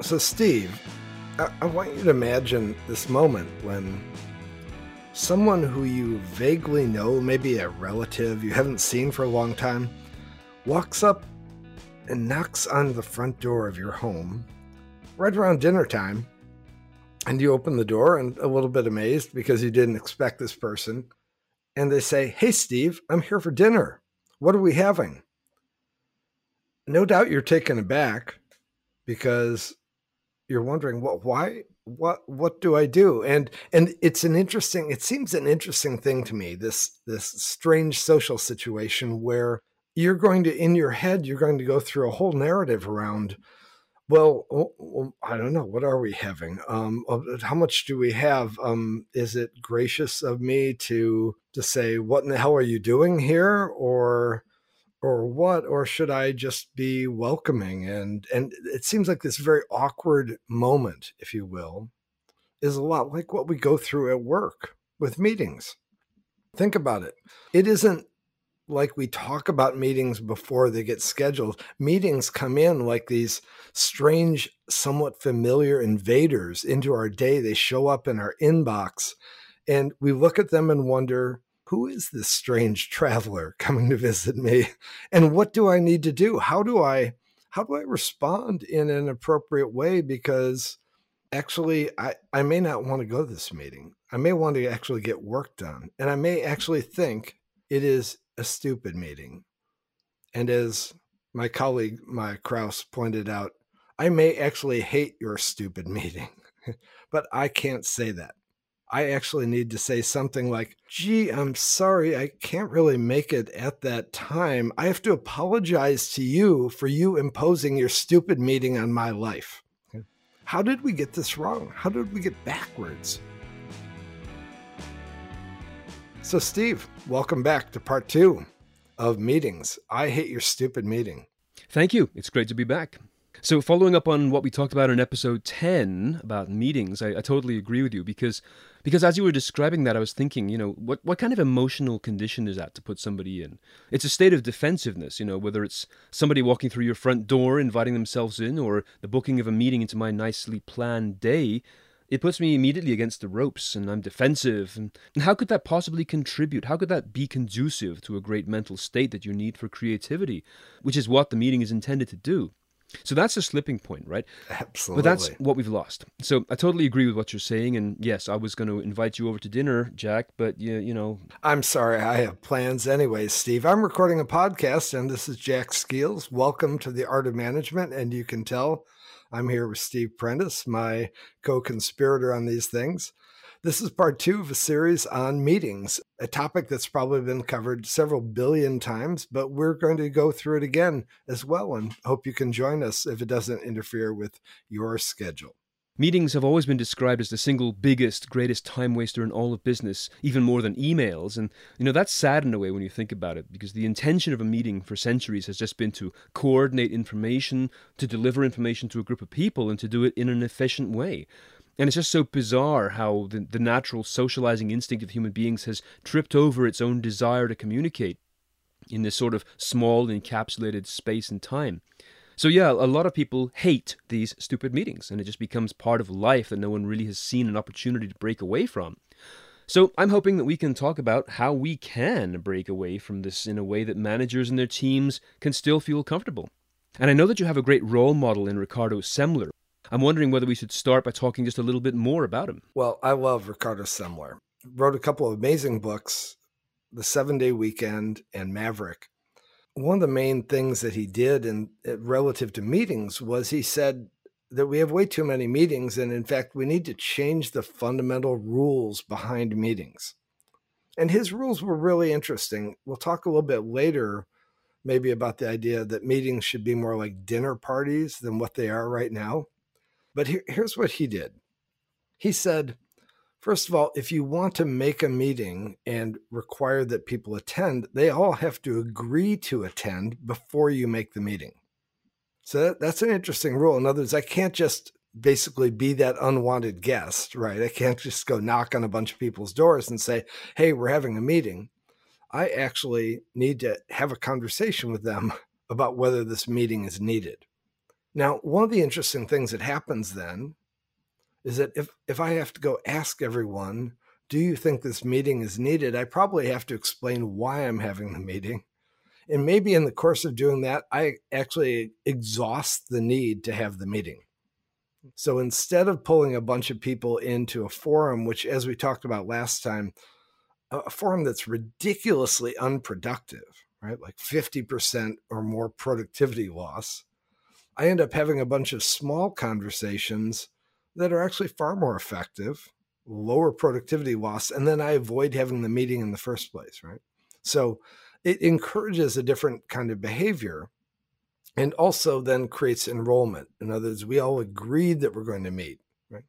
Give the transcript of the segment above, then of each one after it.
So Steve, I want you to imagine this moment when someone who you vaguely know, maybe a relative you haven't seen for a long time, walks up and knocks on the front door of your home right around dinner time. And you open the door and a little bit amazed because you didn't expect this person. And they say, "Hey, Steve, I'm here for dinner. What are we having?" No doubt you're taken aback because you're wondering, what do I do? And it's it seems an interesting thing to me, this strange social situation where you're going to, in your head, you're going to go through a whole narrative around, well, I don't know. What are we having? How much do we have? Is it gracious of me to say, "What in the hell are you doing here?" Or what? Or should I just be welcoming? And it seems like this very awkward moment, if you will, is a lot like what we go through at work with meetings. Think about it. It isn't like we talk about meetings before they get scheduled. Meetings come in like these strange, somewhat familiar invaders into our day. They show up in our inbox and we look at them and wonder, who is this strange traveler coming to visit me? And what do I need to do? How do I respond in an appropriate way? Because actually, I may not want to go to this meeting. I may want to actually get work done. And I may actually think it is a stupid meeting. And as my colleague, Maya Krause, pointed out, I may actually hate your stupid meeting, but I can't say that. I actually need to say something like, "Gee, I'm sorry, I can't really make it at that time. I have to apologize to you for you imposing your stupid meeting on my life." Okay. How did we get this wrong? How did we get backwards? So Steve, welcome back to part 2 of meetings. I hate your stupid meeting. Thank you. It's great to be back. So following up on what we talked about in episode 10 about meetings, I totally agree with you because as you were describing that, I was thinking, what kind of emotional condition is that to put somebody in? It's a state of defensiveness, whether it's somebody walking through your front door, inviting themselves in, or the booking of a meeting into my nicely planned day. It puts me immediately against the ropes and I'm defensive. And how could that possibly contribute? How could that be conducive to a great mental state that you need for creativity, which is what the meeting is intended to do? So that's a slipping point, right? Absolutely. But that's what we've lost. So I totally agree with what you're saying. And yes, I was going to invite you over to dinner, Jack, but you know. I'm sorry. I have plans anyway, Steve. I'm recording a podcast and this is Jack Skeels. Welcome to The Art of Management. And you can tell I'm here with Steve Prentice, my co-conspirator on these things. This is part 2 of a series on meetings, a topic that's probably been covered several billion times, but we're going to go through it again as well and hope you can join us if it doesn't interfere with your schedule. Meetings have always been described as the single biggest, greatest time waster in all of business, even more than emails. And, that's sad in a way when you think about it, because the intention of a meeting for centuries has just been to coordinate information, to deliver information to a group of people, and to do it in an efficient way. And it's just so bizarre how the natural socializing instinct of human beings has tripped over its own desire to communicate in this sort of small, encapsulated space and time. So yeah, a lot of people hate these stupid meetings, and it just becomes part of life that no one really has seen an opportunity to break away from. So I'm hoping that we can talk about how we can break away from this in a way that managers and their teams can still feel comfortable. And I know that you have a great role model in Ricardo Semler. I'm wondering whether we should start by talking just a little bit more about him. Well, I love Ricardo Semler. Wrote a couple of amazing books, The 7-Day Weekend and Maverick. One of the main things that he did in relative to meetings was he said that we have way too many meetings. And in fact, we need to change the fundamental rules behind meetings. And his rules were really interesting. We'll talk a little bit later, maybe about the idea that meetings should be more like dinner parties than what they are right now. But here's what he did. He said, first of all, if you want to make a meeting and require that people attend, they all have to agree to attend before you make the meeting. So that's an interesting rule. In other words, I can't just basically be that unwanted guest, right? I can't just go knock on a bunch of people's doors and say, "Hey, we're having a meeting." I actually need to have a conversation with them about whether this meeting is needed. Now, one of the interesting things that happens then is that if I have to go ask everyone, do you think this meeting is needed? I probably have to explain why I'm having the meeting. And maybe in the course of doing that, I actually exhaust the need to have the meeting. So instead of pulling a bunch of people into a forum, which, as we talked about last time, a forum that's ridiculously unproductive, right? Like 50% or more productivity loss, I end up having a bunch of small conversations that are actually far more effective, lower productivity loss, and then I avoid having the meeting in the first place, right? So it encourages a different kind of behavior and also then creates enrollment. In other words, we all agreed that we're going to meet, right?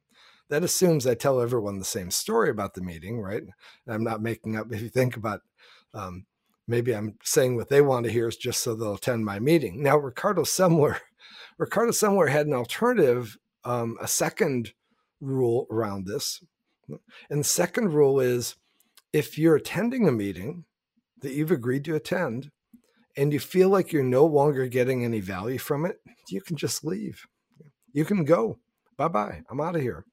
That assumes I tell everyone the same story about the meeting, right? And I'm not making up. If you think about maybe I'm saying what they want to hear is just so they'll attend my meeting. Now, Ricardo Semler had an alternative, a second rule around this. And the second rule is if you're attending a meeting that you've agreed to attend and you feel like you're no longer getting any value from it, you can just leave. You can go. Bye-bye. I'm out of here.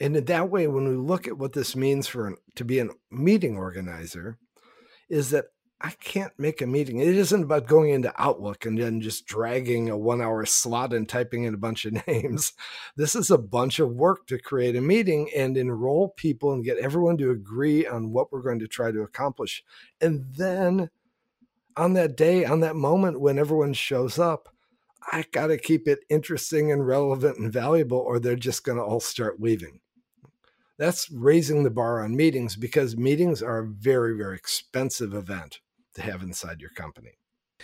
And in that way, when we look at what this means to be a meeting organizer, is that I can't make a meeting. It isn't about going into Outlook and then just dragging a 1 hour slot and typing in a bunch of names. This is a bunch of work to create a meeting and enroll people and get everyone to agree on what we're going to try to accomplish. And then on that day, on that moment when everyone shows up, I got to keep it interesting and relevant and valuable, or they're just going to all start leaving. That's raising the bar on meetings, because meetings are a very, very expensive event to have inside your company.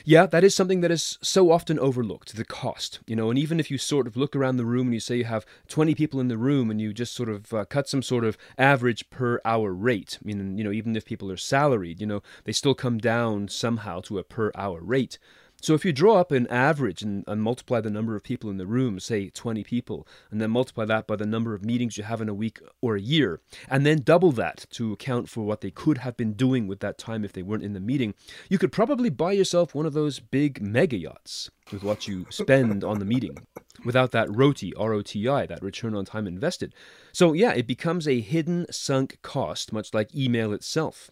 Yeah, that is something that is so often overlooked, the cost, you know. And even if you sort of look around the room and you say you have 20 people in the room and you just sort of cut some sort of average per hour rate, I mean, you know, even if people are salaried, you know, they still come down somehow to a per hour rate. So if you draw up an average and multiply the number of people in the room, say 20 people, and then multiply that by the number of meetings you have in a week or a year, and then double that to account for what they could have been doing with that time if they weren't in the meeting, you could probably buy yourself one of those big mega yachts with what you spend on the meeting without that ROTI, R-O-T-I, that return on time invested. So yeah, it becomes a hidden sunk cost, much like email itself.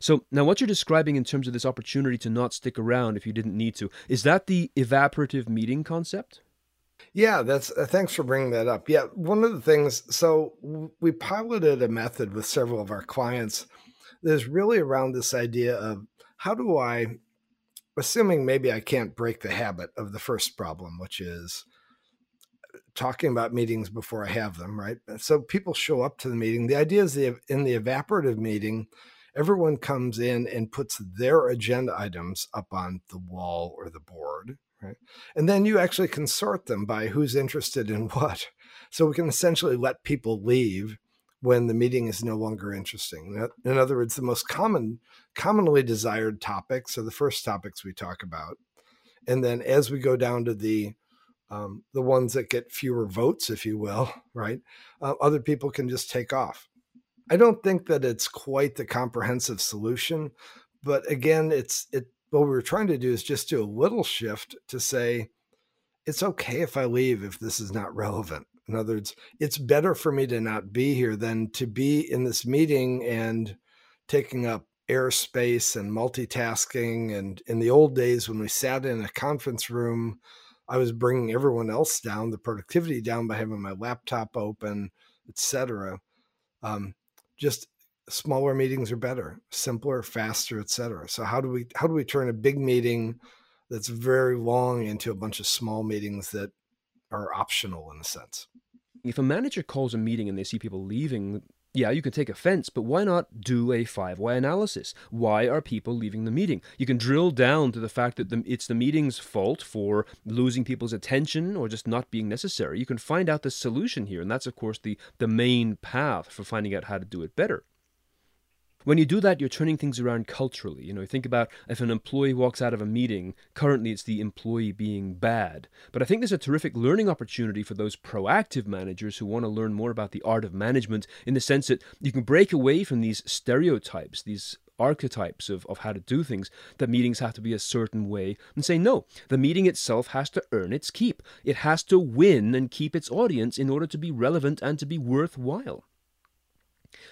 So now what you're describing in terms of this opportunity to not stick around if you didn't need to, is that the evaporative meeting concept? Yeah, that's thanks for bringing that up. Yeah, one of the things, so we piloted a method with several of our clients that's really around this idea of how do I, assuming maybe I can't break the habit of the first problem, which is talking about meetings before I have them, right? So people show up to the meeting. The idea is in the evaporative meeting, everyone comes in and puts their agenda items up on the wall or the board, right? And then you actually can sort them by who's interested in what. So we can essentially let people leave when the meeting is no longer interesting. In other words, the most commonly desired topics are the first topics we talk about. And then as we go down to the ones that get fewer votes, if you will, right? Other people can just take off. I don't think that it's quite the comprehensive solution, but again, what we were trying to do is just do a little shift to say, it's okay if I leave if this is not relevant. In other words, it's better for me to not be here than to be in this meeting and taking up airspace and multitasking. And in the old days when we sat in a conference room, I was bringing everyone else down, the productivity down, by having my laptop open, etc. Just smaller meetings are better, simpler, faster, et cetera. So how do we turn a big meeting that's very long into a bunch of small meetings that are optional in a sense? If a manager calls a meeting and they see people leaving, yeah, you can take offense, but why not do a 5-why analysis? Why are people leaving the meeting? You can drill down to the fact that it's the meeting's fault for losing people's attention or just not being necessary. You can find out the solution here, and that's, of course, the main path for finding out how to do it better. When you do that, you're turning things around culturally. You know, think about if an employee walks out of a meeting, currently it's the employee being bad. But I think there's a terrific learning opportunity for those proactive managers who want to learn more about the art of management, in the sense that you can break away from these stereotypes, these archetypes of how to do things, that meetings have to be a certain way, and say no, the meeting itself has to earn its keep. It has to win and keep its audience in order to be relevant and to be worthwhile.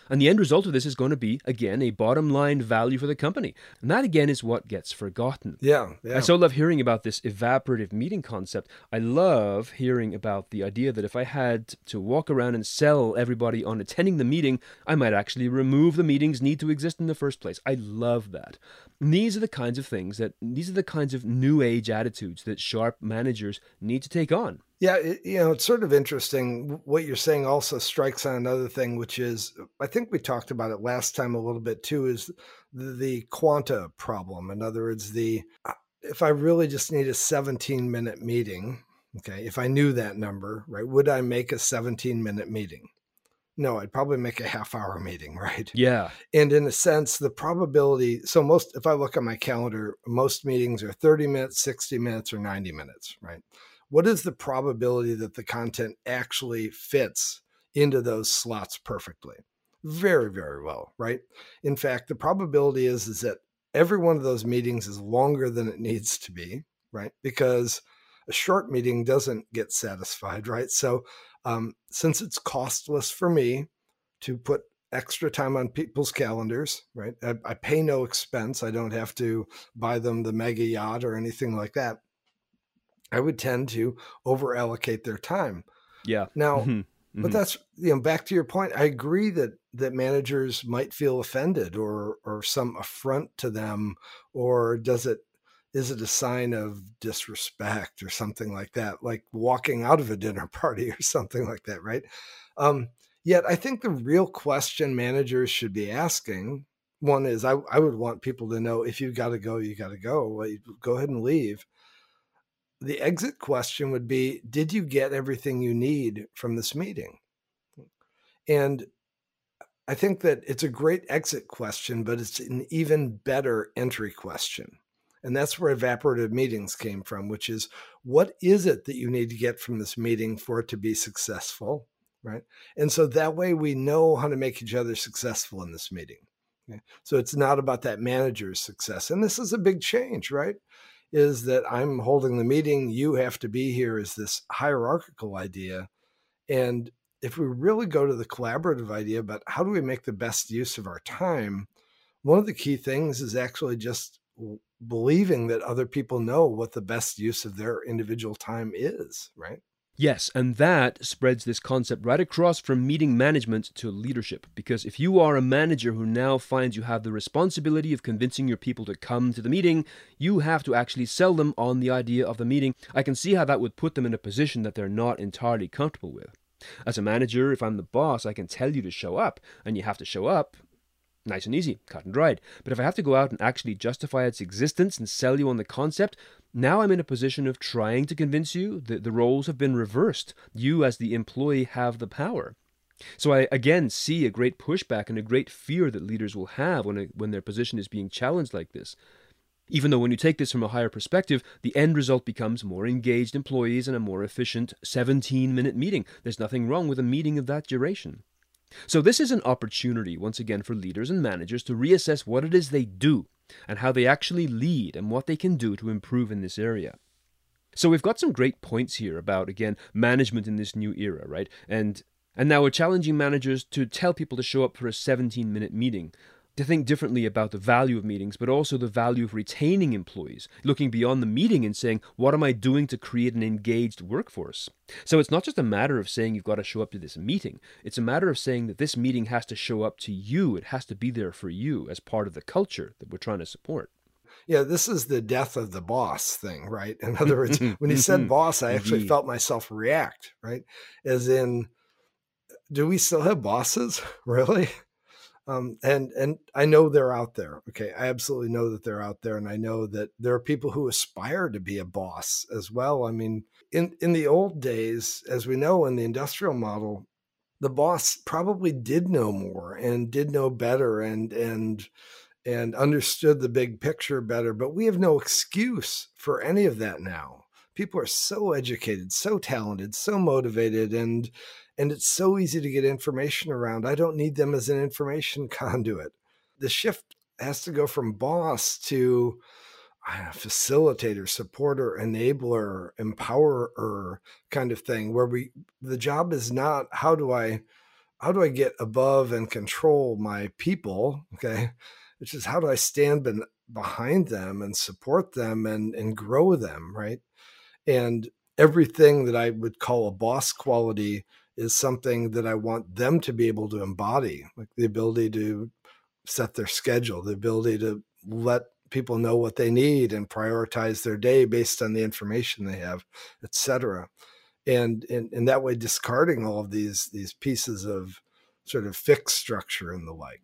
And the end result of this is going to be, again, a bottom line value for the company. And that, again, is what gets forgotten. Yeah. I so love hearing about this evaporative meeting concept. I love hearing about the idea that if I had to walk around and sell everybody on attending the meeting, I might actually remove the meeting's need to exist in the first place. I love that. And these are the kinds of things that, these are the kinds of new age attitudes that sharp managers need to take on. Yeah, it's sort of interesting. What you're saying also strikes on another thing, which is, I think we talked about it last time a little bit too, is the quanta problem. In other words, if I really just need a 17-minute meeting, okay, if I knew that number, right, would I make a 17-minute meeting? No, I'd probably make a half-hour meeting, right? Yeah. And in a sense, the probability, so most, if I look on my calendar, most meetings are 30 minutes, 60 minutes, or 90 minutes, right? What is the probability that the content actually fits into those slots perfectly? Very, very low, right? In fact, the probability is that every one of those meetings is longer than it needs to be, right? Because a short meeting doesn't get satisfied, right? So since it's costless for me to put extra time on people's calendars, right? I pay no expense. I don't have to buy them the mega yacht or anything like that. I would tend to over allocate their time. Yeah. Now, but that's, back to your point, I agree that managers might feel offended or some affront to them, or is it a sign of disrespect or something like that, like walking out of a dinner party or something like that. Right. Yet I think the real question managers should be asking, one is I would want people to know, if you've got to go, you got to go, well, go ahead and leave. The exit question would be, did you get everything you need from this meeting? And I think that it's a great exit question, but it's an even better entry question. And that's where evaporative meetings came from, which is, what is it that you need to get from this meeting for it to be successful, right? And so that way we know how to make each other successful in this meeting. Okay? So it's not about that manager's success. And this is a big change, right? Is that I'm holding the meeting, you have to be here, is this hierarchical idea. And if we really go to the collaborative idea about how do we make the best use of our time, one of the key things is actually just believing that other people know what the best use of their individual time is, right? Yes, and that spreads this concept right across from meeting management to leadership. Because if you are a manager who now finds you have the responsibility of convincing your people to come to the meeting, you have to actually sell them on the idea of the meeting. I can see how that would put them in a position that they're not entirely comfortable with. As a manager, if I'm the boss, I can tell you to show up, and you have to show up. Nice and easy, cut and dried. But if I have to go out and actually justify its existence and sell you on the concept, now I'm in a position of trying to convince you that the roles have been reversed. You, as the employee, have the power. So I, again, see a great pushback and a great fear that leaders will have when their position is being challenged like this. Even though when you take this from a higher perspective, the end result becomes more engaged employees and a more efficient 17-minute meeting. There's nothing wrong with a meeting of that duration. So this is an opportunity, once again, for leaders and managers to reassess what it is they do and how they actually lead and what they can do to improve in this area. So we've got some great points here about, again, management in this new era, right? And now we're challenging managers to tell people to show up for a 17-minute meeting, to think differently about the value of meetings, but also the value of retaining employees, looking beyond the meeting and saying, what am I doing to create an engaged workforce? So it's not just a matter of saying you've got to show up to this meeting. It's a matter of saying that this meeting has to show up to you. It has to be there for you as part of the culture that we're trying to support. Yeah, this is the death of the boss thing, right? In other words, when he said boss, I actually felt myself react, right? As in, do we still have bosses? Really? And I know they're out there. Okay. I absolutely know that they're out there. And I know that there are people who aspire to be a boss as well. I mean, in the old days, as we know, in the industrial model, the boss probably did know more and did know better and understood the big picture better, but we have no excuse for any of that now. People are so educated, so talented, so motivated, and it's so easy to get information around. I don't need them as an information conduit. The shift has to go from boss to facilitator, supporter, enabler, empowerer kind of thing, where the job is not how do I get above and control my people, okay? It's just how do I stand behind them and support them and grow them, right? And everything that I would call a boss quality is something that I want them to be able to embody, like the ability to set their schedule, the ability to let people know what they need and prioritize their day based on the information they have, et cetera. And in that way, discarding all of these pieces of sort of fixed structure and the like.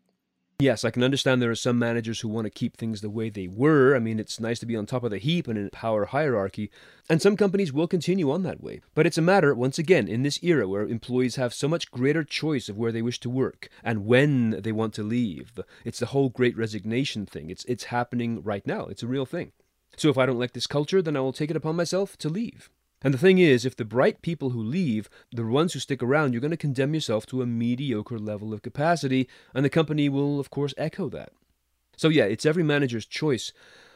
Yes, I can understand there are some managers who want to keep things the way they were. I mean, it's nice to be on top of the heap and in a power hierarchy, and some companies will continue on that way. But it's a matter, once again, in this era where employees have so much greater choice of where they wish to work and when they want to leave. It's the whole Great Resignation thing. It's happening right now. It's a real thing. So if I don't like this culture, then I will take it upon myself to leave. And the thing is, if the bright people who leave, the ones who stick around, you're going to condemn yourself to a mediocre level of capacity, and the company will, of course, echo that. So yeah, it's every manager's choice.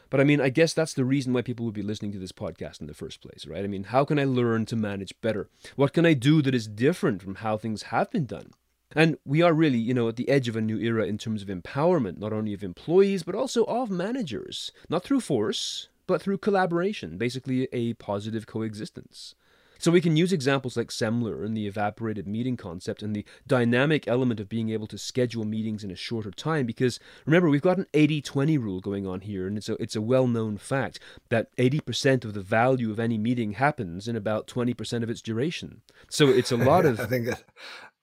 But I mean, I guess that's the reason why people would be listening to this podcast in the first place, right? I mean, how can I learn to manage better? What can I do that is different from how things have been done? And we are really, at the edge of a new era in terms of empowerment, not only of employees, but also of managers, not through force, but through collaboration, basically a positive coexistence. So we can use examples like Semler and the evaporated meeting concept and the dynamic element of being able to schedule meetings in a shorter time, because remember, we've got an 80-20 rule going on here, and it's a well-known fact that 80% of the value of any meeting happens in about 20% of its duration. So it's a lot of...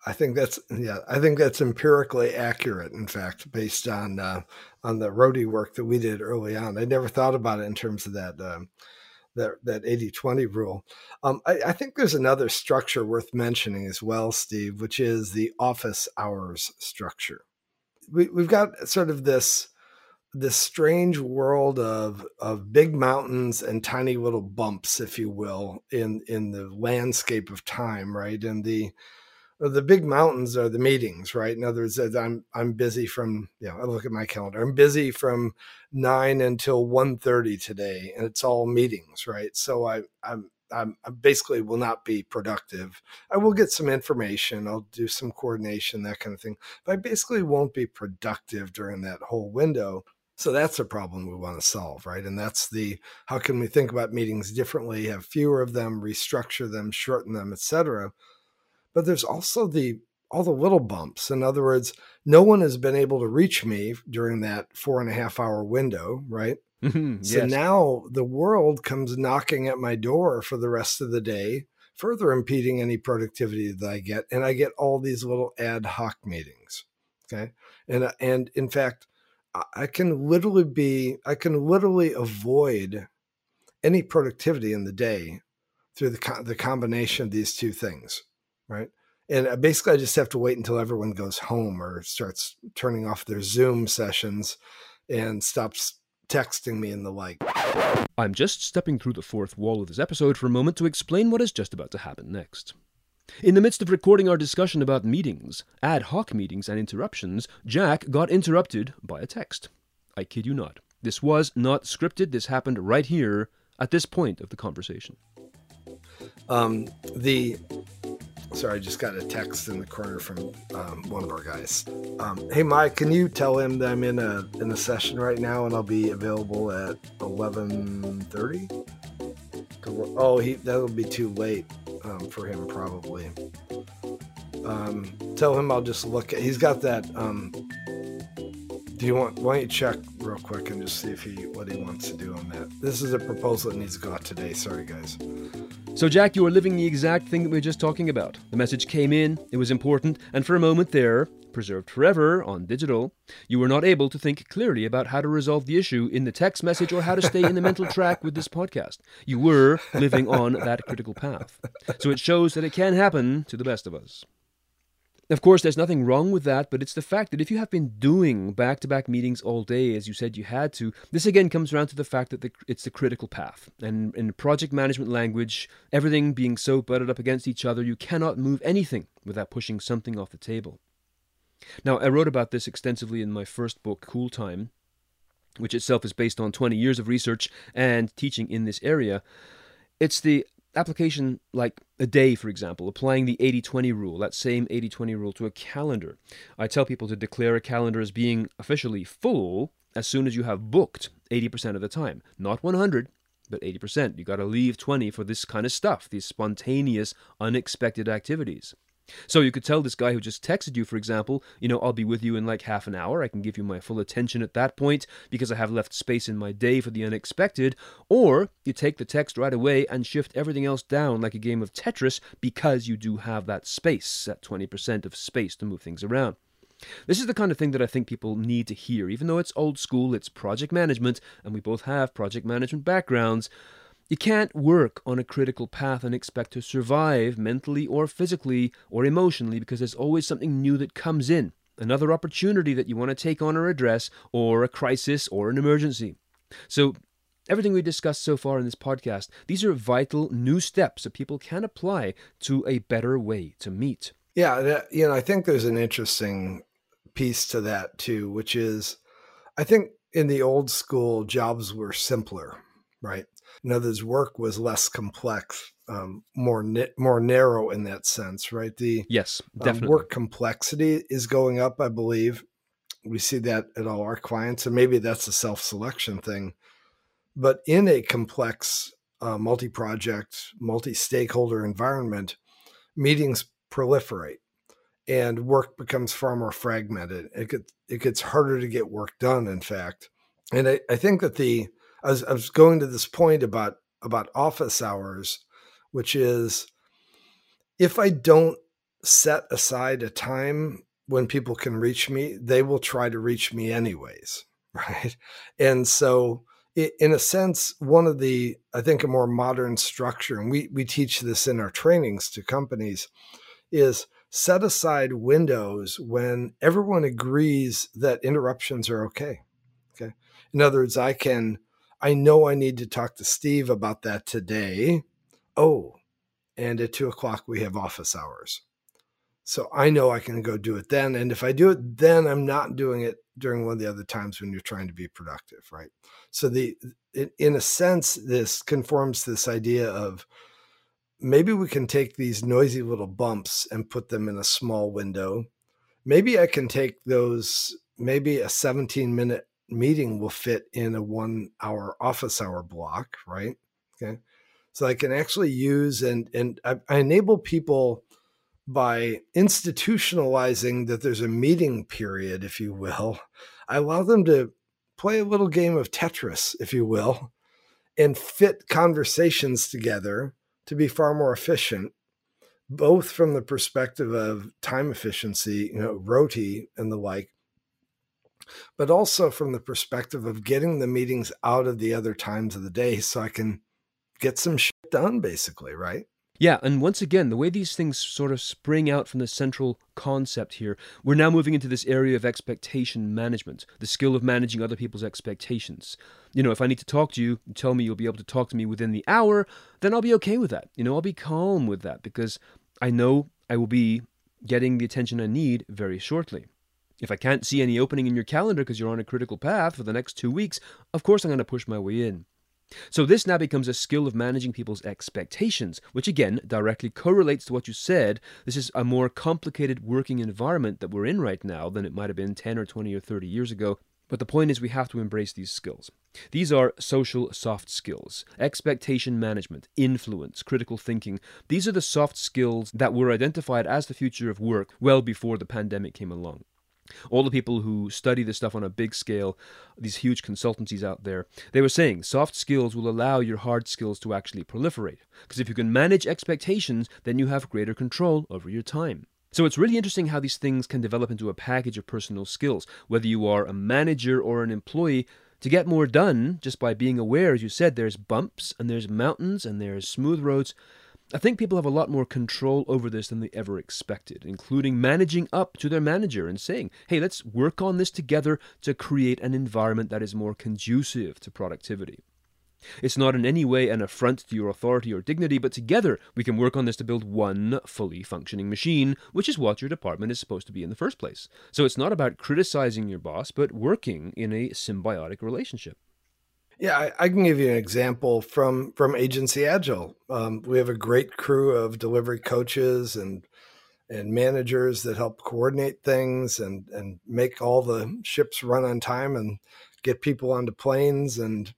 I think that's empirically accurate. In fact, based on the ROTI work that we did early on, I never thought about it in terms of that 80-20 rule. I think there's another structure worth mentioning as well, Steve, which is the office hours structure. We've got sort of this strange world of big mountains and tiny little bumps, if you will, in the landscape of time, right? And the big mountains are the meetings, right? In other words, I'm busy from, I look at my calendar. I'm busy from 9 until 1:30 today, and it's all meetings, right? So I basically will not be productive. I will get some information. I'll do some coordination, that kind of thing. But I basically won't be productive during that whole window. So that's a problem we want to solve, right? And that's how can we think about meetings differently, have fewer of them, restructure them, shorten them, et cetera. But there's also all the little bumps. In other words, no one has been able to reach me during that 4.5 hour window, right? Mm-hmm, so yes. Now the world comes knocking at my door for the rest of the day, further impeding any productivity that I get. And I get all these little ad hoc meetings, okay? And in fact, I can literally avoid any productivity in the day through the combination of these two things. Right. And basically, I just have to wait until everyone goes home or starts turning off their Zoom sessions and stops texting me and the like. I'm just stepping through the fourth wall of this episode for a moment to explain what is just about to happen next. In the midst of recording our discussion about meetings, ad hoc meetings, and interruptions, Jack got interrupted by a text. I kid you not. This was not scripted. This happened right here at this point of the conversation. Sorry, I just got a text in the corner from one of our guys. Hey, Maya, can you tell him that I'm in a session right now and I'll be available at 11:30? Oh, that'll be too late for him probably. Tell him I'll just look at. He's got that. Why don't you check real quick and just see what he wants to do on that? This is a proposal that needs to go out today. Sorry, guys. So, Jack, you are living the exact thing that we were just talking about. The message came in, it was important, and for a moment there, preserved forever on digital, you were not able to think clearly about how to resolve the issue in the text message or how to stay in the mental track with this podcast. You were living on that critical path. So it shows that it can happen to the best of us. Of course, there's nothing wrong with that, but it's the fact that if you have been doing back-to-back meetings all day, as you said you had to, this again comes around to the fact that it's the critical path. And in project management language, everything being so butted up against each other, you cannot move anything without pushing something off the table. Now, I wrote about this extensively in my first book, Cool Time, which itself is based on 20 years of research and teaching in this area. It's the application, like a day, for example, applying the 80-20 rule, that same 80-20 rule to a calendar. I tell people to declare a calendar as being officially full as soon as you have booked 80% of the time. Not 100, but 80%. You got to leave 20 for this kind of stuff, these spontaneous, unexpected activities. So you could tell this guy who just texted you, for example, you know, I'll be with you in like half an hour. I can give you my full attention at that point because I have left space in my day for the unexpected. Or you take the text right away and shift everything else down like a game of Tetris because you do have that space, that 20% of space to move things around. This is the kind of thing that I think people need to hear. Even though it's old school, it's project management, and we both have project management backgrounds. You can't work on a critical path and expect to survive mentally or physically or emotionally, because there's always something new that comes in, another opportunity that you want to take on or address, or a crisis or an emergency. So everything we discussed so far in this podcast, these are vital new steps that people can apply to a better way to meet. Yeah, you know, I think there's an interesting piece to that too, which is, I think in the old school, jobs were simpler, right? In other words, work was less complex, more narrow in that sense, right? Yes, definitely. Work complexity is going up, I believe. We see that at all our clients, and maybe that's a self-selection thing. But in a complex, multi-project, multi-stakeholder environment, meetings proliferate, and work becomes far more fragmented. It gets harder to get work done, in fact. And I think that I was going to this point about office hours, which is, if I don't set aside a time when people can reach me, they will try to reach me anyways, right? And so in a sense, one of the, I think, a more modern structure, and we teach this in our trainings to companies, is set aside windows when everyone agrees that interruptions are okay. Okay. In other words, I know I need to talk to Steve about that today. Oh, and at 2:00 we have office hours. So I know I can go do it then. And if I do it then, I'm not doing it during one of the other times when you're trying to be productive, right? So in a sense, this conforms to this idea of, maybe we can take these noisy little bumps and put them in a small window. Maybe I can take those, maybe a 17-minute meeting will fit in a 1 hour office hour block, right? Okay. So I can actually use, and I enable people by institutionalizing that there's a meeting period, if you will. I allow them to play a little game of Tetris, if you will, and fit conversations together to be far more efficient, both from the perspective of time efficiency, you know, ROTI and the like, but also from the perspective of getting the meetings out of the other times of the day so I can get some shit done, basically, right? Yeah, and once again, the way these things sort of spring out from the central concept here, we're now moving into this area of expectation management, the skill of managing other people's expectations. You know, if I need to talk to you tell me you'll be able to talk to me within the hour, then I'll be okay with that. You know, I'll be calm with that because I know I will be getting the attention I need very shortly. If I can't see any opening in your calendar because you're on a critical path for the next 2 weeks, of course I'm going to push my way in. So this now becomes a skill of managing people's expectations, which again directly correlates to what you said. This is a more complicated working environment that we're in right now than it might have been 10 or 20 or 30 years ago. But the point is, we have to embrace these skills. These are social soft skills, expectation management, influence, critical thinking. These are the soft skills that were identified as the future of work well before the pandemic came along. All the people who study this stuff on a big scale, these huge consultancies out there, they were saying soft skills will allow your hard skills to actually proliferate. Because if you can manage expectations, then you have greater control over your time. So it's really interesting how these things can develop into a package of personal skills, whether you are a manager or an employee. To get more done, just by being aware, as you said, there's bumps and there's mountains and there's smooth roads. I think people have a lot more control over this than they ever expected, including managing up to their manager and saying, hey, let's work on this together to create an environment that is more conducive to productivity. It's not in any way an affront to your authority or dignity, but together we can work on this to build one fully functioning machine, which is what your department is supposed to be in the first place. So it's not about criticizing your boss, but working in a symbiotic relationship. Yeah, I can give you an example from Agency Agile. We have a great crew of delivery coaches and managers that help coordinate things and make all the ships run on time and get people onto planes and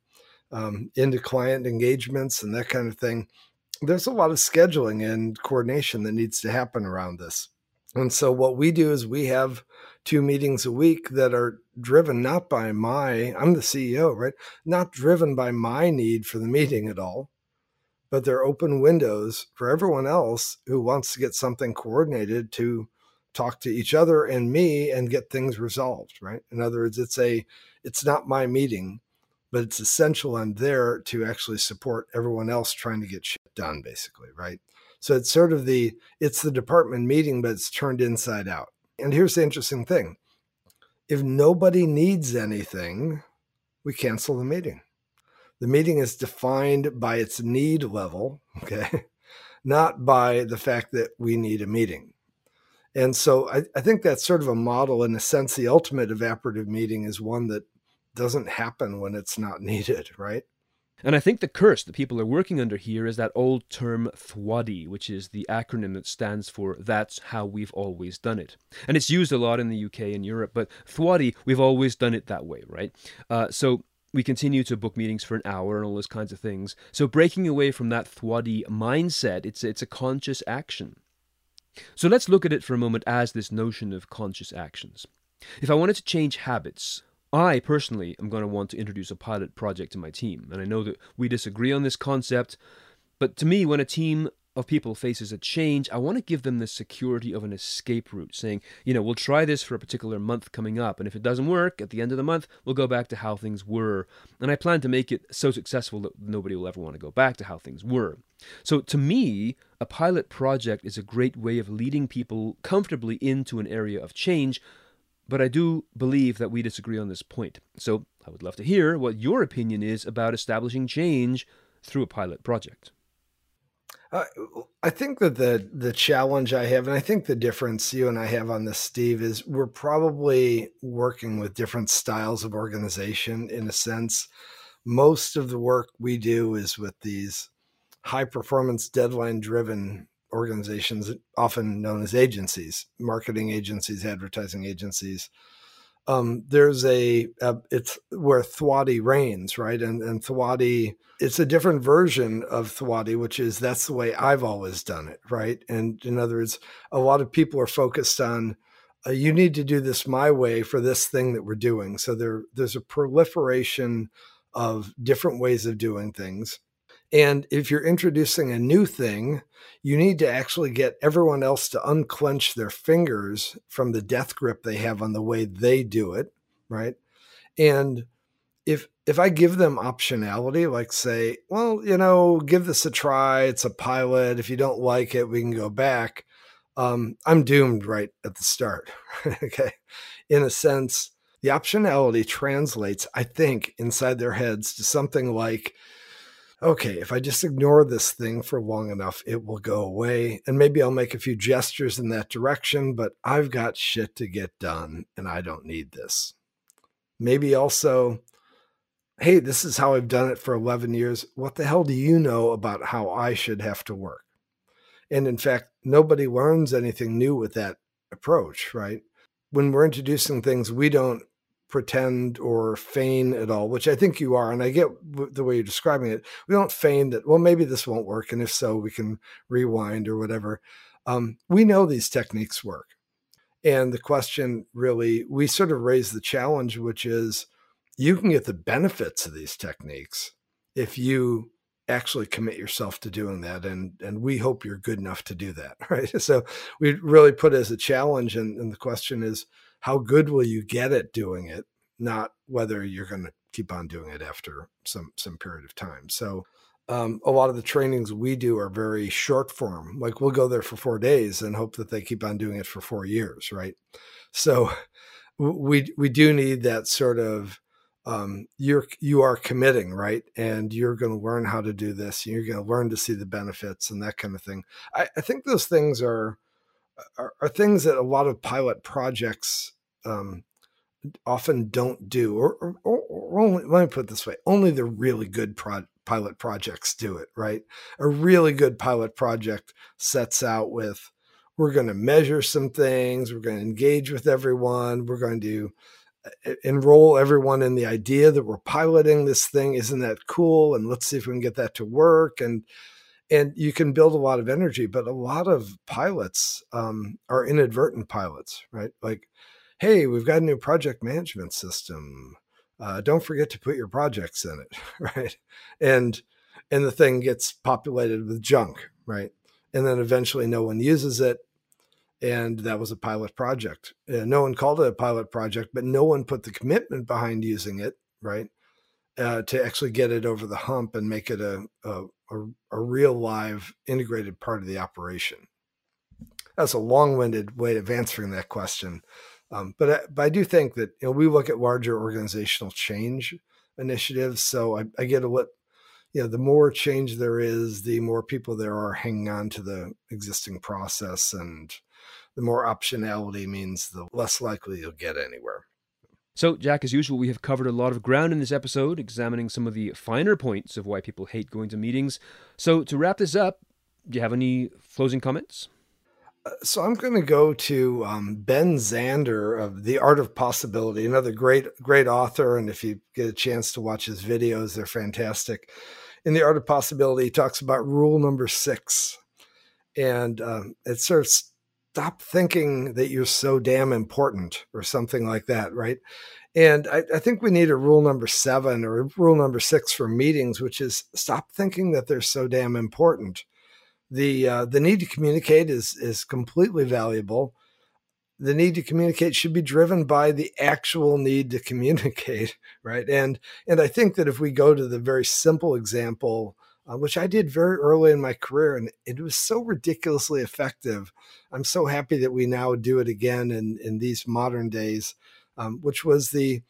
into client engagements and that kind of thing. There's a lot of scheduling and coordination that needs to happen around this. And so what we do is we have 2 meetings a week that are driven not by I'm the CEO, right? Not driven by my need for the meeting at all, but they're open windows for everyone else who wants to get something coordinated to talk to each other and me and get things resolved, right? In other words, it's not my meeting, but it's essential I'm there to actually support everyone else trying to get shit done, basically, right? So it's sort of it's the department meeting, but it's turned inside out. And here's the interesting thing. If nobody needs anything, we cancel the meeting. The meeting is defined by its need level, okay? Not by the fact that we need a meeting. And so I think that's sort of a model. In a sense, the ultimate evaporative meeting is one that doesn't happen when it's not needed, right? And I think the curse that people are working under here is that old term THWADY, which is the acronym that stands for That's How We've Always Done It. And it's used a lot in the UK and Europe, but THWADY, we've always done it that way, right? So we continue to book meetings for an hour and all those kinds of things. So breaking away from that THWADY mindset, it's a conscious action. So let's look at it for a moment as this notion of conscious actions. If I wanted to change habits, I personally am going to want to introduce a pilot project to my team, and I know that we disagree on this concept, but to me, when a team of people faces a change, I want to give them the security of an escape route, saying, we'll try this for a particular month coming up, and if it doesn't work, at the end of the month, we'll go back to how things were, and I plan to make it so successful that nobody will ever want to go back to how things were. So to me, a pilot project is a great way of leading people comfortably into an area of change, but I do believe that we disagree on this point. So I would love to hear what your opinion is about establishing change through a pilot project. I think that the challenge I have, and I think the difference you and I have on this, Steve, is we're probably working with different styles of organization in a sense. Most of the work we do is with these high-performance, deadline-driven organizations, often known as agencies, marketing agencies, advertising agencies. There's it's where THWADY reigns, right? And THWADY, it's a different version of THWADY, which is that's the way I've always done it, right? And in other words, a lot of people are focused on, you need to do this my way for this thing that we're doing. So there's a proliferation of different ways of doing things. And if you're introducing a new thing, you need to actually get everyone else to unclench their fingers from the death grip they have on the way they do it, right? And if I give them optionality, like say, well, give this a try. It's a pilot. If you don't like it, we can go back. I'm doomed right at the start, okay? In a sense, the optionality translates, I think, inside their heads to something like, okay, if I just ignore this thing for long enough, it will go away. And maybe I'll make a few gestures in that direction, but I've got shit to get done and I don't need this. Maybe also, hey, this is how I've done it for 11 years. What the hell do you know about how I should have to work? And in fact, nobody learns anything new with that approach, right? When we're introducing things, we don't pretend or feign at all, which I think you are. And I get the way you're describing it. We don't feign that, well, maybe this won't work. And if so, we can rewind or whatever. We know these techniques work. And the question really, we sort of raise the challenge, which is you can get the benefits of these techniques if you actually commit yourself to doing that. And we hope you're good enough to do that, right? So we really put it as a challenge. And the question is, how good will you get at doing it? Not whether you're going to keep on doing it after some period of time. So a lot of the trainings we do are very short form. Like we'll go there for 4 days and hope that they keep on doing it for 4 years, right? So we do need that sort of you are committing, right? And you're going to learn how to do this. And you're going to learn to see the benefits and that kind of thing. I think those things are things that a lot of pilot projects often don't do, or only, let me put it this way, only the really good pilot projects do it, right? A really good pilot project sets out with, we're going to measure some things, we're going to engage with everyone, we're going to enroll everyone in the idea that we're piloting this thing. Isn't that cool? And let's see if we can get that to work. And you can build a lot of energy, but a lot of pilots are inadvertent pilots, right? Like, hey, we've got a new project management system. Don't forget to put your projects in it, right? And the thing gets populated with junk, right? And then eventually no one uses it. And that was a pilot project. No one called it a pilot project, but no one put the commitment behind using it, right? To actually get it over the hump and make it a real live integrated part of the operation. That's a long-winded way of answering that question. But I do think that, you know, we look at larger organizational change initiatives. So I get the more change there is, the more people there are hanging on to the existing process, and the more optionality means the less likely you'll get anywhere. So, Jack, as usual, we have covered a lot of ground in this episode, examining some of the finer points of why people hate going to meetings. So to wrap this up, do you have any closing comments? So I'm going to go to Ben Zander of The Art of Possibility, another great author. And if you get a chance to watch his videos, they're fantastic. In The Art of Possibility, he talks about rule number 6. And it sort of stop thinking that you're so damn important or something like that, right? And I think we need a rule number 7 or rule number 6 for meetings, which is stop thinking that they're so damn important. The need to communicate is completely valuable. The need to communicate should be driven by the actual need to communicate, right? And I think that if we go to the very simple example, which I did very early in my career, and it was so ridiculously effective. I'm so happy that we now do it again in these modern days, which was the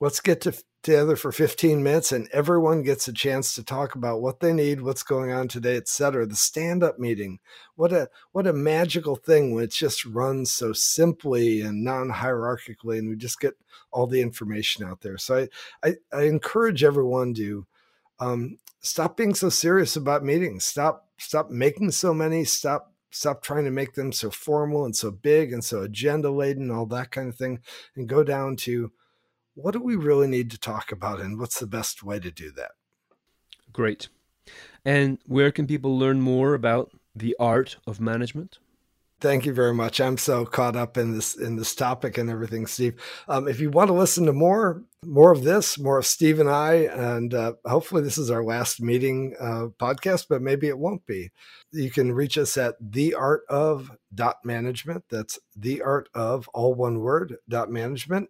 let's get together for 15 minutes and everyone gets a chance to talk about what they need, what's going on today, et cetera. The stand-up meeting, what a magical thing when it just runs so simply and non-hierarchically, and we just get all the information out there. So I encourage everyone to stop being so serious about meetings. Stop making so many. Stop trying to make them so formal and so big and so agenda-laden, all that kind of thing, and go down to, what do we really need to talk about, and what's the best way to do that? Great. And where can people learn more about the art of management? Thank you very much. I'm so caught up in this topic and everything, Steve. If you want to listen to more of this, more of Steve and I, and hopefully this is our last meeting podcast, but maybe it won't be. You can reach us at theartof.management. That's theartof, all one word, .management.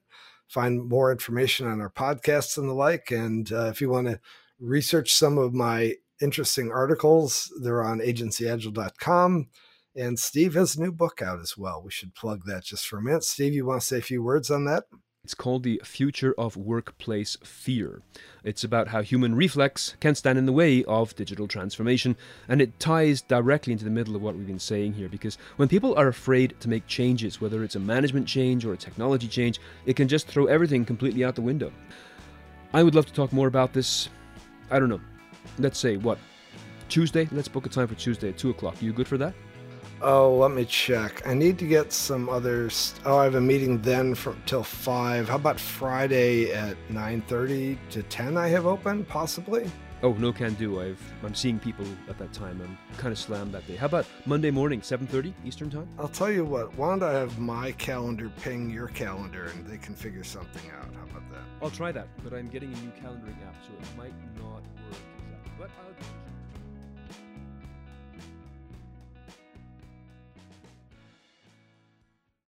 Find more information on our podcasts and the like. And if you want to research some of my interesting articles, they're on agencyagile.com. And Steve has a new book out as well. We should plug that just for a minute. Steve, you want to say a few words on that? It's called The Future of Workplace Fear. It's about how human reflex can stand in the way of digital transformation. And it ties directly into the middle of what we've been saying here, because when people are afraid to make changes, whether it's a management change or a technology change, it can just throw everything completely out the window. I would love to talk more about this. I don't know. Let's say what? Tuesday? Let's book a time for Tuesday at 2:00. Are you good for that? Oh, let me check. I need to get some others. I have a meeting then till 5. How about Friday at 9:30 to 10 I have open, possibly? Oh, no can do. I'm seeing people at that time. I'm kind of slammed that day. How about Monday morning, 7:30 Eastern time? I'll tell you what. Why don't I have my calendar ping your calendar and they can figure something out. How about that? I'll try that, but I'm getting a new calendaring app, so it might not work exactly. But I'll